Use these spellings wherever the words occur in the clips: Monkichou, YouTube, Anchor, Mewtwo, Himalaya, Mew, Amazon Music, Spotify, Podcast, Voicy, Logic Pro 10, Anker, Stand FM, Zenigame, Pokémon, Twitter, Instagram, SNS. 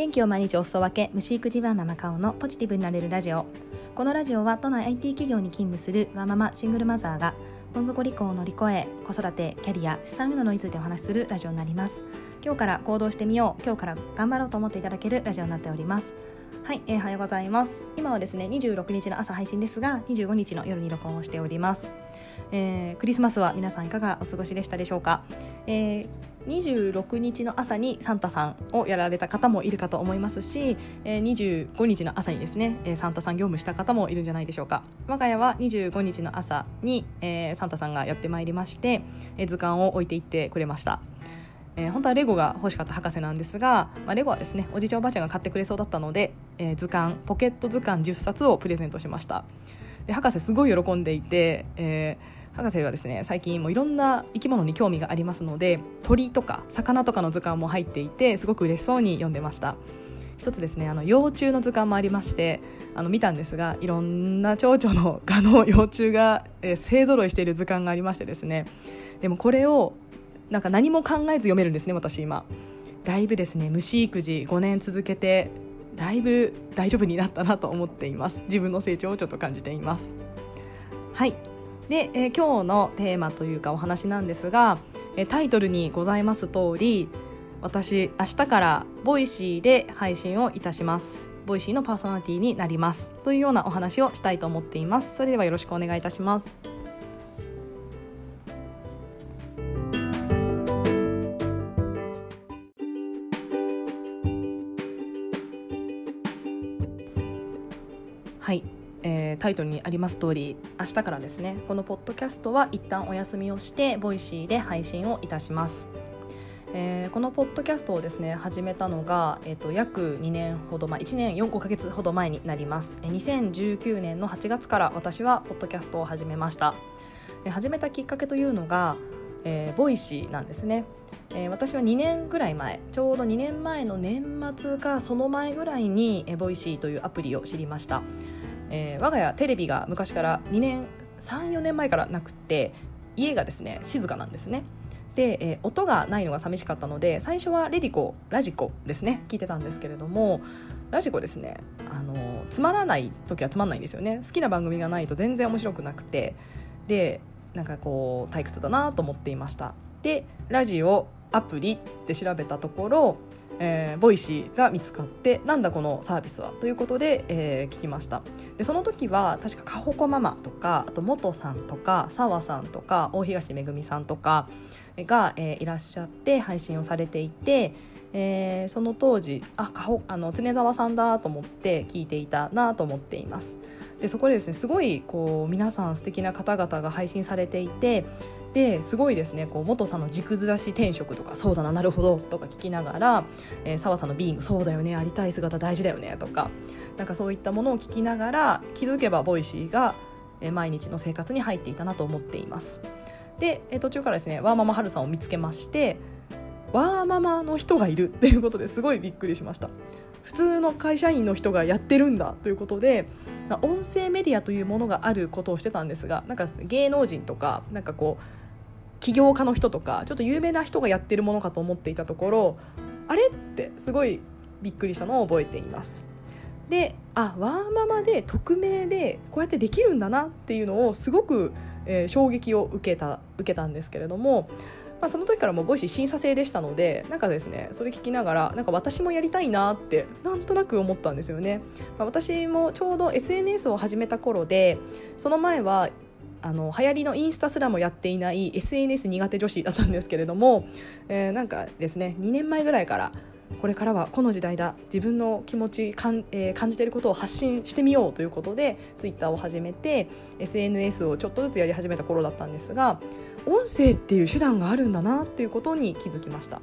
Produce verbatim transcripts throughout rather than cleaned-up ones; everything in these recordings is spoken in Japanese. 元気を毎日お裾分け、虫育児はママカオのポジティブになれるラジオ。このラジオは都内 アイティー 企業に勤務するワンママシングルマザーがどん底離婚を乗り越え、子育て、キャリア、資産運用についてお話しするラジオになります。今日から行動してみよう、今日から頑張ろうと思っていただけるラジオになっております。はい、えー、おはようございます。今はですね、にじゅうろくにちの朝配信ですが、にじゅうごにちの夜に録音をしております。えー、クリスマスは皆さんいかがお過ごしでしたでしょうか。えー、にじゅうろくにちの朝にサンタさんをやられた方もいるかと思いますし、えー、にじゅうごにちの朝にですね、えー、サンタさん業務した方もいるんじゃないでしょうか。我が家はにじゅうごにちの朝に、えー、サンタさんがやってまいりまして、えー、図鑑を置いていってくれました。えー、本当はレゴが欲しかった博士なんですが、まあ、レゴはですねおじいちゃんおばあちゃんが買ってくれそうだったので、えー、図鑑ポケット図鑑じゅっさつをプレゼントしました。で博士すごい喜んでいて、えー、博士はですね最近もういろんな生き物に興味がありますので、鳥とか魚とかの図鑑も入っていてすごく嬉しそうに読んでました。一つですねあの幼虫の図鑑もありまして、あの見たんですがいろんな蝶々の蚊の幼虫が、えー、勢ぞろいしている図鑑がありましてですね、でもこれをなんか何も考えず読めるんですね。私今だいぶですね虫育児ごねん続けてだいぶ大丈夫になったなと思っています。自分の成長をちょっと感じています。はい。で、えー、今日のテーマというかお話なんですが、えー、タイトルにございます通り、私明日からボイシーで配信をいたします。ボイシーのパーソナリティになりますというようなお話をしたいと思っています。それではよろしくお願いいたします。はい、えー、タイトルにあります通り明日からですねこのポッドキャストは一旦お休みをしてボイシーで配信をいたします。えー、このポッドキャストをですね始めたのが、えー、と約にねんほど前、いちねんよんごかげつほど前になります。えー、にせんじゅうきゅうねんのはちがつから私はポッドキャストを始めました。えー、始めたきっかけというのが、えー、ボイシーなんですね。えー、私はにねんぐらい前、ちょうどにねんまえの年末かその前ぐらいに、えー、ボイシーというアプリを知りました。えー、我が家テレビが昔からにねん さん,よ 年前からなくて、家がですね静かなんですね。で、えー、音がないのが寂しかったので最初はレディコラジコですね聞いてたんですけれども、ラジコですねあのつまらない時はつまんないんですよね。好きな番組がないと全然面白くなくて、でなんかこう退屈だなと思っていました。でラジオアプリって調べたところ、えー、ボイシーが見つかって、なんだこのサービスはということで、えー、聞きました。でその時は確かかほこママとか、あともとさんとかさわさんとか大東めぐみさんとかが、えー、いらっしゃって配信をされていて、えー、その当時あかほあの常沢さんだと思って聞いていたなと思っています。でそこでですねすごいこう皆さん素敵な方々が配信されていて、ですごいですねこう元さんの軸ずらし転職とかそうだななるほどとか聞きながら、えー、沢さんのビーイングそうだよねありたい姿大事だよねとか、なんかそういったものを聞きながら気づけばボイシーが、えー、毎日の生活に入っていたなと思っています。で、えー、途中からですねワーママハルさんを見つけまして、ワーママの人がいるっていうことですごいびっくりしました。普通の会社員の人がやってるんだということで、音声メディアというものがあることをしてたんですが、なんか芸能人とかなんかこう起業家の人とかちょっと有名な人がやってるものかと思っていたところ、あれってすごいびっくりしたのを覚えています。で、あ、ワーママで匿名でこうやってできるんだなっていうのをすごく、えー、衝撃を受けた、受けたんですけれども、まあ、その時からもうボイシー審査制でしたので、なんかですねそれ聞きながらなんか私もやりたいなってなんとなく思ったんですよね。まあ、私もちょうど エスエヌエス を始めた頃で、その前はあの流行りのインスタすらもやっていない エスエヌエス 苦手女子だったんですけれども、えー、なんかですねにねんまえぐらいからこれからはこの時代だ、自分の気持ちかん、えー、感じていることを発信してみようということでツイッターを始めて エスエヌエス をちょっとずつやり始めた頃だったんですが、音声っていう手段があるんだなっていうことに気づきました。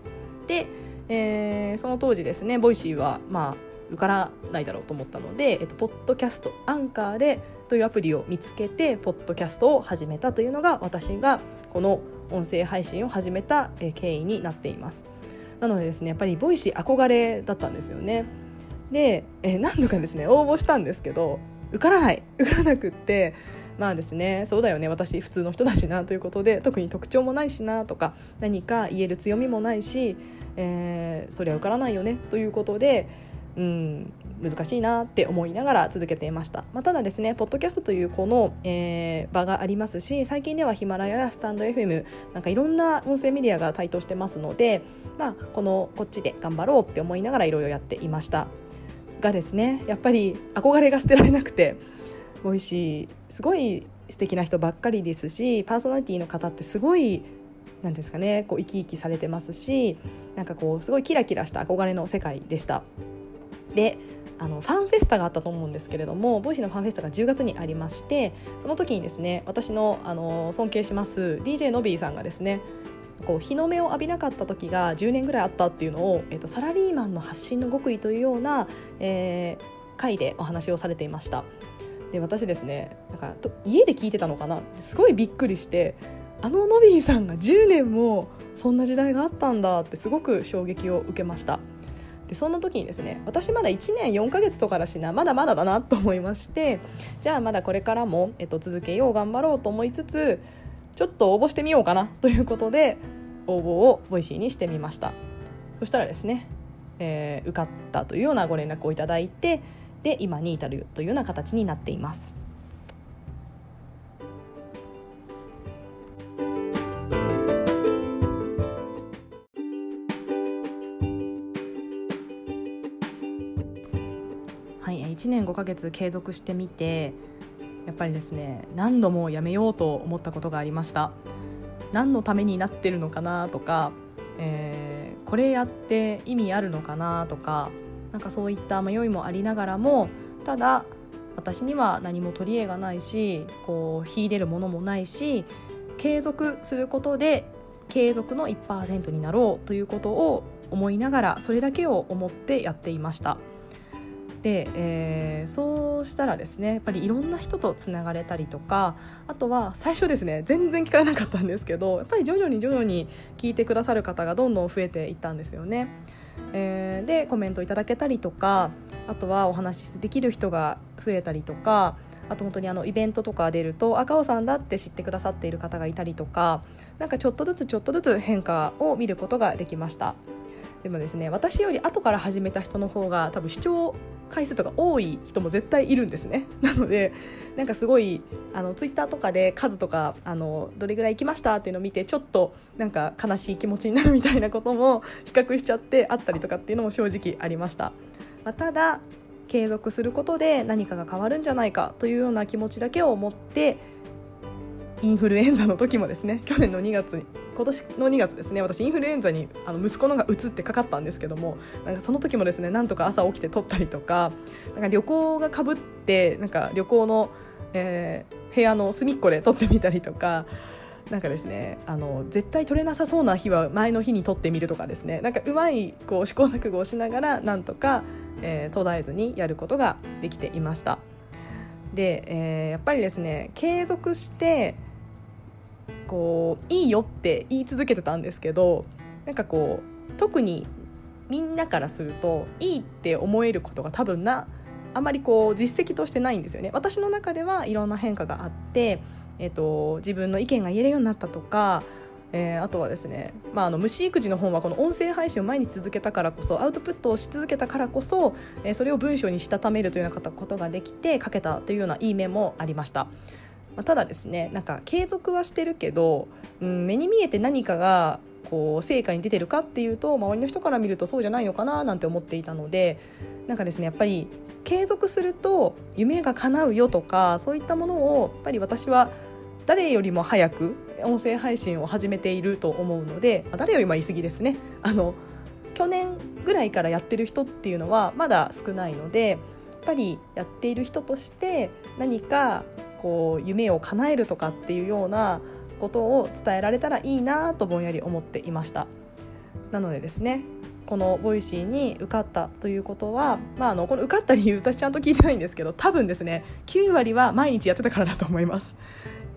で、えー、その当時ですねボイシーはまあ受からないだろうと思ったので、えっと、ポッドキャストアンカーでというアプリを見つけてポッドキャストを始めたというのが、私がこの音声配信を始めた経緯になっています。なのでですねやっぱりボイシー憧れだったんですよね。でえ何度かですね応募したんですけど受からない受からなくって、まあですねそうだよね私普通の人だしなということで、特に特徴もないしなとか何か言える強みもないし、えー、そりゃ受からないよねということで、うん難しいなって思いながら続けていました、まあ、ただですねポッドキャストというこの、えー、場がありますし、最近ではヒマラヤやスタンド エフエム なんかいろんな音声メディアが台頭してますので、まあ、このこっちで頑張ろうって思いながらいろいろやっていましたがですね、やっぱり憧れが捨てられなくて、美味しいすごい素敵な人ばっかりですし、パーソナリティの方ってすごいなんですかね、こう生き生きされてますし、なんかこうすごいキラキラした憧れの世界でした。であのファンフェスタがあったと思うんですけれども、ボイシーのファンフェスタがじゅうがつにありまして、その時にですね私 の, あの尊敬します ディージェー のびーさんがですね、こう日の目を浴びなかった時がじゅうねんぐらいあったっていうのを、えっと、サラリーマンの発信の極意というような、えー、回でお話をされていました。で私ですねなんか家で聞いてたのかな、すごいびっくりして、あののびーさんがじゅうねんもそんな時代があったんだってすごく衝撃を受けました。でそんな時にですね、私まだいちねんよんかげつとかだしな、まだまだだなと思いまして、じゃあまだこれからも、えっと、続けよう頑張ろうと思いつつ、ちょっと応募してみようかなということで応募をボイシーにしてみました。そしたらですね、えー、受かったというようなご連絡をいただいて、で今に至るというような形になっています。いちねんごかげつ継続してみて、やっぱりですね何度もやめようと思ったことがありました。何のためになってるのかなとか、えー、これやって意味あるのかなとか、なんかそういった迷いもありながらも、ただ私には何も取り柄がないし、こう秀でるものもないし、継続することで継続の いちパーセント になろうということを思いながら、それだけを思ってやっていました。でえー、そうしたらですね、やっぱりいろんな人とつながれたりとか、あとは最初ですね全然聞かれなかったんですけど、やっぱり徐々に徐々に聞いてくださる方がどんどん増えていったんですよね、えー、でコメントいただけたりとか、あとはお話しできる人が増えたりとか、あと本当にあのイベントとか出ると、あ、かおさんだって知ってくださっている方がいたりとか、なんかちょっとずつちょっとずつ変化を見ることができました。でもですね、私より後から始めた人の方が多分視聴回数とか多い人も絶対いるんですね。なのでなんかすごいあのツイッターとかで数とかあのどれぐらい行きましたっていうのを見て、ちょっとなんか悲しい気持ちになるみたいなことも比較しちゃってあったりとかっていうのも正直ありました、まあ、ただ継続することで何かが変わるんじゃないかというような気持ちだけを持って、インフルエンザの時もですね、去年のにがつに今年のにがつですね、私インフルエンザにあの息子のがうつってかかったんですけども、なんかその時もですねなんとか朝起きて撮ったりとか、なんか旅行がかぶって、なんか旅行の、えー、部屋の隅っこで撮ってみたりとか、なんかですねあの絶対撮れなさそうな日は前の日に撮ってみるとかですね、なんかうまいこう試行錯誤をしながらなんとか、えー、途絶えずにやることができていました。で、えー、やっぱりですね継続してこういいよって言い続けてたんですけど、なんかこう特にみんなからするといいって思えることが多分なあまりこう実績としてないんですよね。私の中ではいろんな変化があって、えー、と自分の意見が言えるようになったとか、えー、あとはですね、まあ、あの虫育児の本はこの音声配信を毎日続けたからこそ、アウトプットをし続けたからこそ、えー、それを文章にしたためるというようなことができて書けたというようないい面もありました。ただですね、なんか継続はしてるけど、うん、目に見えて何かがこう成果に出てるかっていうと、周りの人から見るとそうじゃないのかななんて思っていたので、なんかですねやっぱり継続すると夢が叶うよとか、そういったものをやっぱり私は誰よりも早く音声配信を始めていると思うので、まあ、誰よりも言い過ぎですね、あの去年ぐらいからやってる人っていうのはまだ少ないので、やっぱりやっている人として何かこう夢を叶えるとかっていうようなことを伝えられたらいいなとぼんやり思っていました。なのでですね、このボイシーに受かったということは、まあ、あのこの受かった理由私ちゃんと聞いてないんですけど、多分ですねきゅうわりは毎日やってたからだと思います。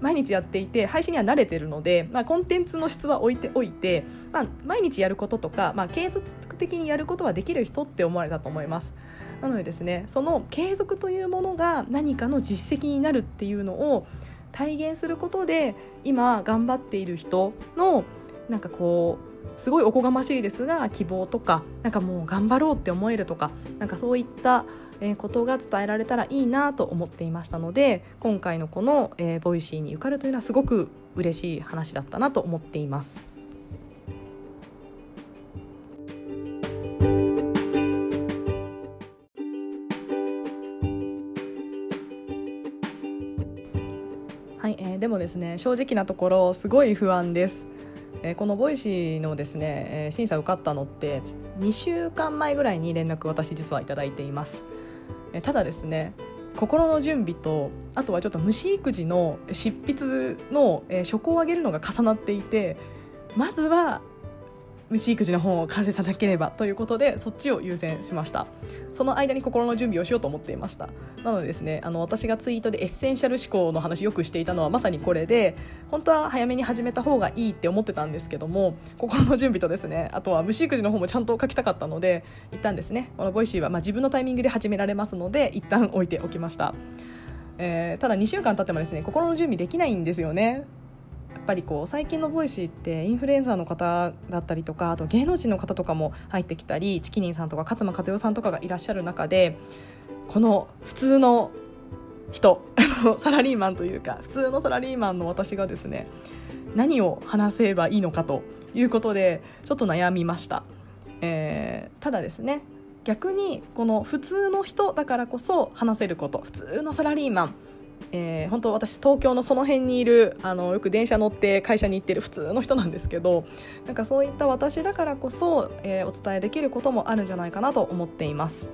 毎日やっていて配信には慣れてるので、まあ、コンテンツの質は置いておいて、まあ、毎日やることとか、まあ、継続的にやることはできる人って思われたと思います。なのでですね、その継続というものが何かの実績になるっていうのを体現することで、今頑張っている人のなんかこうすごいおこがましいですが、希望とか、なんかもう頑張ろうって思えるとか、なんかそういったことが伝えられたらいいなと思っていましたので、今回のこの、えー、ボイシーに受かるというのはすごく嬉しい話だったなと思っています。はい、えー、でもですね、正直なところすごい不安です。えー、このボイシーのですね、えー、審査受かったのってにしゅうかんまえぐらいに連絡を私実はいただいています。ただですね、心の準備と、あとはちょっと虫育児の執筆の書稿を上げるのが重なっていて、まずは虫育児の本を完成さなければということで、そっちを優先しました。その間に心の準備をしようと思っていました。なのでですね、あの私がツイートでエッセンシャル思考の話よくしていたのはまさにこれで、本当は早めに始めた方がいいって思ってたんですけども、心の準備とですね、あとは虫育児の方もちゃんと書きたかったので、一旦ですね、このボイシーはまあ自分のタイミングで始められますので、一旦置いておきました。えー、ただにしゅうかん経ってもですね、心の準備できないんですよね。やっぱりこう最近のボイシーってインフルエンサーの方だったりとか、あと芸能人の方とかも入ってきたり、チキニンさんとか勝間和代さんとかがいらっしゃる中で、この普通の人サラリーマンというか、普通のサラリーマンの私がですね、何を話せばいいのかということでちょっと悩みました。えー、ただですね、逆にこの普通の人だからこそ話せること、普通のサラリーマン、えー、本当私東京のその辺にいる、あのよく電車乗って会社に行ってる普通の人なんですけど、なんかそういった私だからこそ、えー、お伝えできることもあるんじゃないかなと思っています。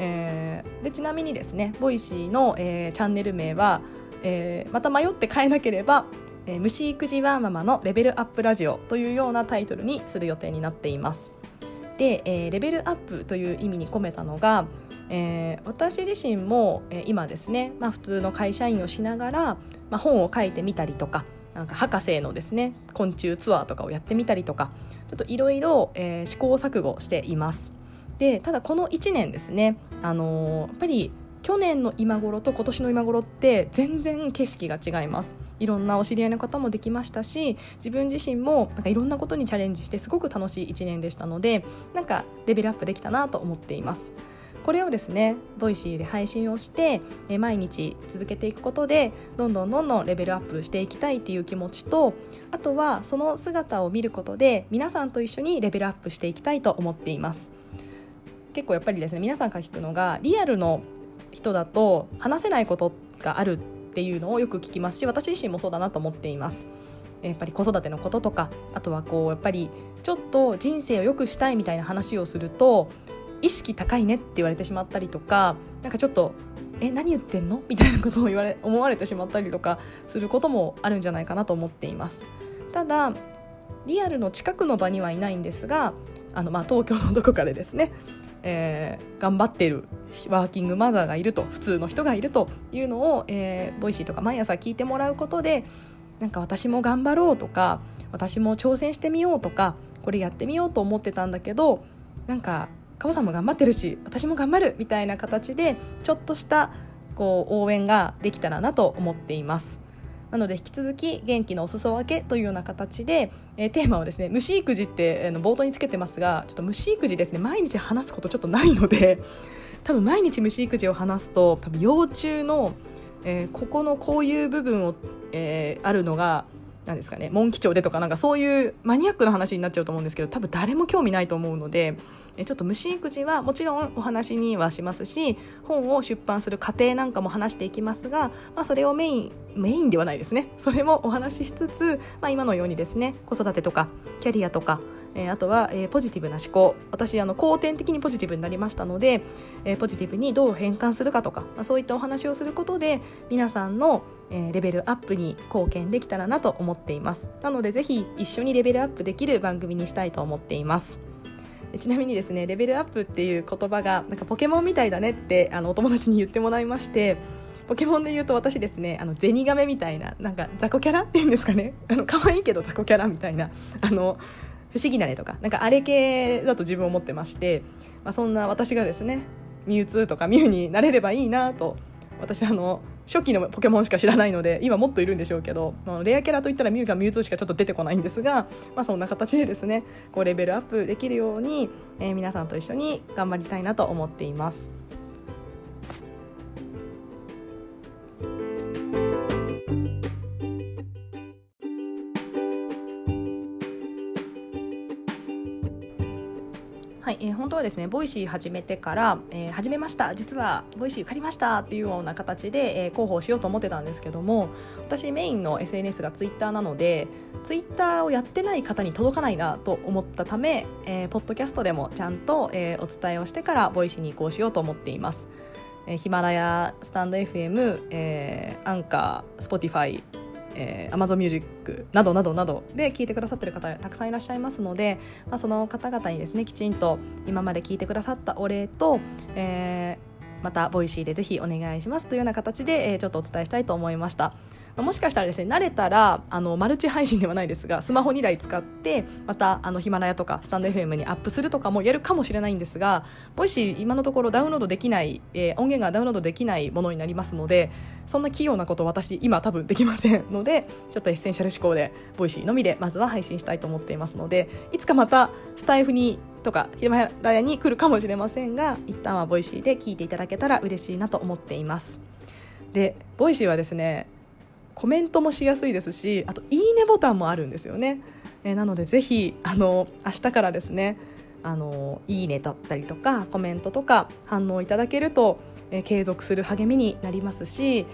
えー、でちなみにですね、ボイシーの、えー、チャンネル名は、えー、また迷って変えなければ、えー、虫育児ワーママのレベルアップラジオというようなタイトルにする予定になっています。で、えー、レベルアップという意味に込めたのが、えー、私自身も、えー、今ですね、まあ、普通の会社員をしながら、まあ、本を書いてみたりとか、なんか博士のですね、昆虫ツアーとかをやってみたりとか、ちょっといろいろ試行錯誤しています。で、ただこのいちねんですね、あのー、やっぱり去年の今頃と今年の今頃って全然景色が違います。いろんなお知り合いの方もできましたし、自分自身もなんかいろんなことにチャレンジしてすごく楽しいいちねんでしたので、なんかレベルアップできたなと思っています。これをですね、ボイシーで配信をして毎日続けていくことで、どんどんどんどんレベルアップしていきたいっていう気持ちと、あとはその姿を見ることで皆さんと一緒にレベルアップしていきたいと思っています。結構やっぱりですね、皆さんから聞くのが、リアルの人だと話せないことがあるっていうのをよく聞きますし、私自身もそうだなと思っています。やっぱり子育てのこととか、あとはこうやっぱりちょっと人生を良くしたいみたいな話をすると、意識高いねって言われてしまったりとか、なんかちょっとえ何言ってんのみたいなことを言われ思われてしまったりとかすることもあるんじゃないかなと思っています。ただリアルの近くの場にはいないんですが、あの、まあ、東京のどこかでですね、えー、頑張っているワーキングマザーがいると、普通の人がいるというのを、えー、ボイシーとか毎朝聞いてもらうことで、なんか私も頑張ろうとか、私も挑戦してみようとか、これやってみようと思ってたんだけど、なんかカボさんも頑張ってるし私も頑張るみたいな形で、ちょっとしたこう応援ができたらなと思っています。なので引き続き元気のお裾分けというような形で、えー、テーマをですね、虫育児って、えー、の冒頭につけてますが、ちょっと虫育児ですね、毎日話すことちょっとないので、多分毎日虫育児を話すと、多分幼虫の、えー、ここのこういう部分を、えー、あるのがなんですかね、モンキチョウでとか、なんかそういうマニアックな話になっちゃうと思うんですけど、多分誰も興味ないと思うので、ちょっと虫育児はもちろんお話にはしますし、本を出版する過程なんかも話していきますが、まあ、それをメインメインではないですね、それもお話ししつつ、まあ、今のようにですね、子育てとかキャリアとか、えー、あとは、えー、ポジティブな思考、私あの後天的にポジティブになりましたので、えー、ポジティブにどう変換するかとか、まあ、そういったお話をすることで皆さんの、えー、レベルアップに貢献できたらなと思っています。なのでぜひ一緒にレベルアップできる番組にしたいと思っています。ちなみにですね、レベルアップっていう言葉がなんかポケモンみたいだねってあのお友達に言ってもらいまして、ポケモンで言うと私ですね、あのゼニガメみたいな、なんか雑魚キャラっていうんですかね、あの可愛いけど雑魚キャラみたいな、あの不思議なねとか、なんかあれ系だと自分を思ってまして、まあ、そんな私がですね、ミュウツーとかミュウになれればいいなと、私はあの初期のポケモンしか知らないので、今もっといるんでしょうけど、まあ、レアキャラといったらミュウガンミュウツーしかちょっと出てこないんですが、まあ、そんな形でですねこうレベルアップできるように、えー、皆さんと一緒に頑張りたいなと思っています。はい、えー、本当はですねボイシー始めてから、えー、始めました実はボイシー受かりましたっていうような形で、えー、広報しようと思ってたんですけども、私メインの エスエヌエス がツイッターなのでツイッターをやってない方に届かないなと思ったため、えー、ポッドキャストでもちゃんと、えー、お伝えをしてからボイシーに移行しようと思っています。えー、ヒマラヤ、スタンド エフエム、えー、アンカー、スポティファイ、えー、Amazon Music などなどなどで聞いてくださってる方たくさんいらっしゃいますので、まあ、その方々にですねきちんと今まで聞いてくださったお礼と、えー、またボイシーでぜひお願いしますというような形で、えー、ちょっとお伝えしたいと思いました。まあ、もしかしたらですね慣れたらあのマルチ配信ではないですがスマホにだい使ってまたあのヒマラヤとかスタンド エフエム にアップするとかもやるかもしれないんですが、ボイシー今のところダウンロードできない、えー、音源がダウンロードできないものになりますので、そんな器用なこと私今多分できませんので、ちょっとエッセンシャル思考でボイシーのみでまずは配信したいと思っていますので、いつかまたスタイフにとかヒマラヤに来るかもしれませんが、一旦はボイシーで聞いていただけたら嬉しいなと思っています。で、ボイシーはですねコメントもしやすいですし、あといいねボタンもあるんですよね。えー、なのでぜひあの明日からですねあのいいねだったりとかコメントとか反応いただけると、えー、継続する励みになりますし、や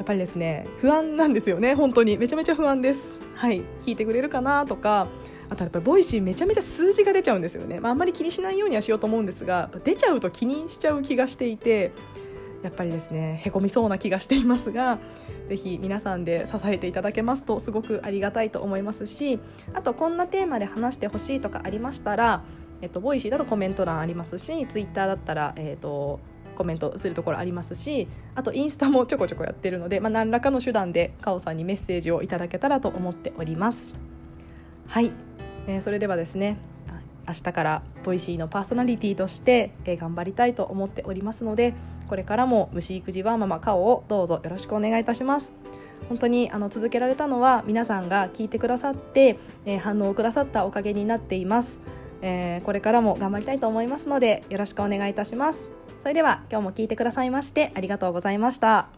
っぱりですね不安なんですよね。本当にめちゃめちゃ不安です。はい、聞いてくれるかなとか、あとやっぱりボイシーめちゃめちゃ数字が出ちゃうんですよね。まあ、あんまり気にしないようにはしようと思うんですが、出ちゃうと気にしちゃう気がしていて、やっぱりですねへこみそうな気がしていますが、ぜひ皆さんで支えていただけますとすごくありがたいと思いますし、あとこんなテーマで話してほしいとかありましたら、えっと、ボイシーだとコメント欄ありますし、ツイッターだったら、えっと、コメントするところありますし、あとインスタもちょこちょこやってるので、まあ、何らかの手段でカオさんにメッセージをいただけたらと思っております。はい、えー、それではですね明日からボイシーのパーソナリティとして、えー、頑張りたいと思っておりますので、これからも虫育児ワーママカオをどうぞよろしくお願いいたします。本当にあの続けられたのは皆さんが聞いてくださって、えー、反応をくださったおかげになっています。えー、これからも頑張りたいと思いますのでよろしくお願いいたします。それでは今日も聞いてくださいましてありがとうございました。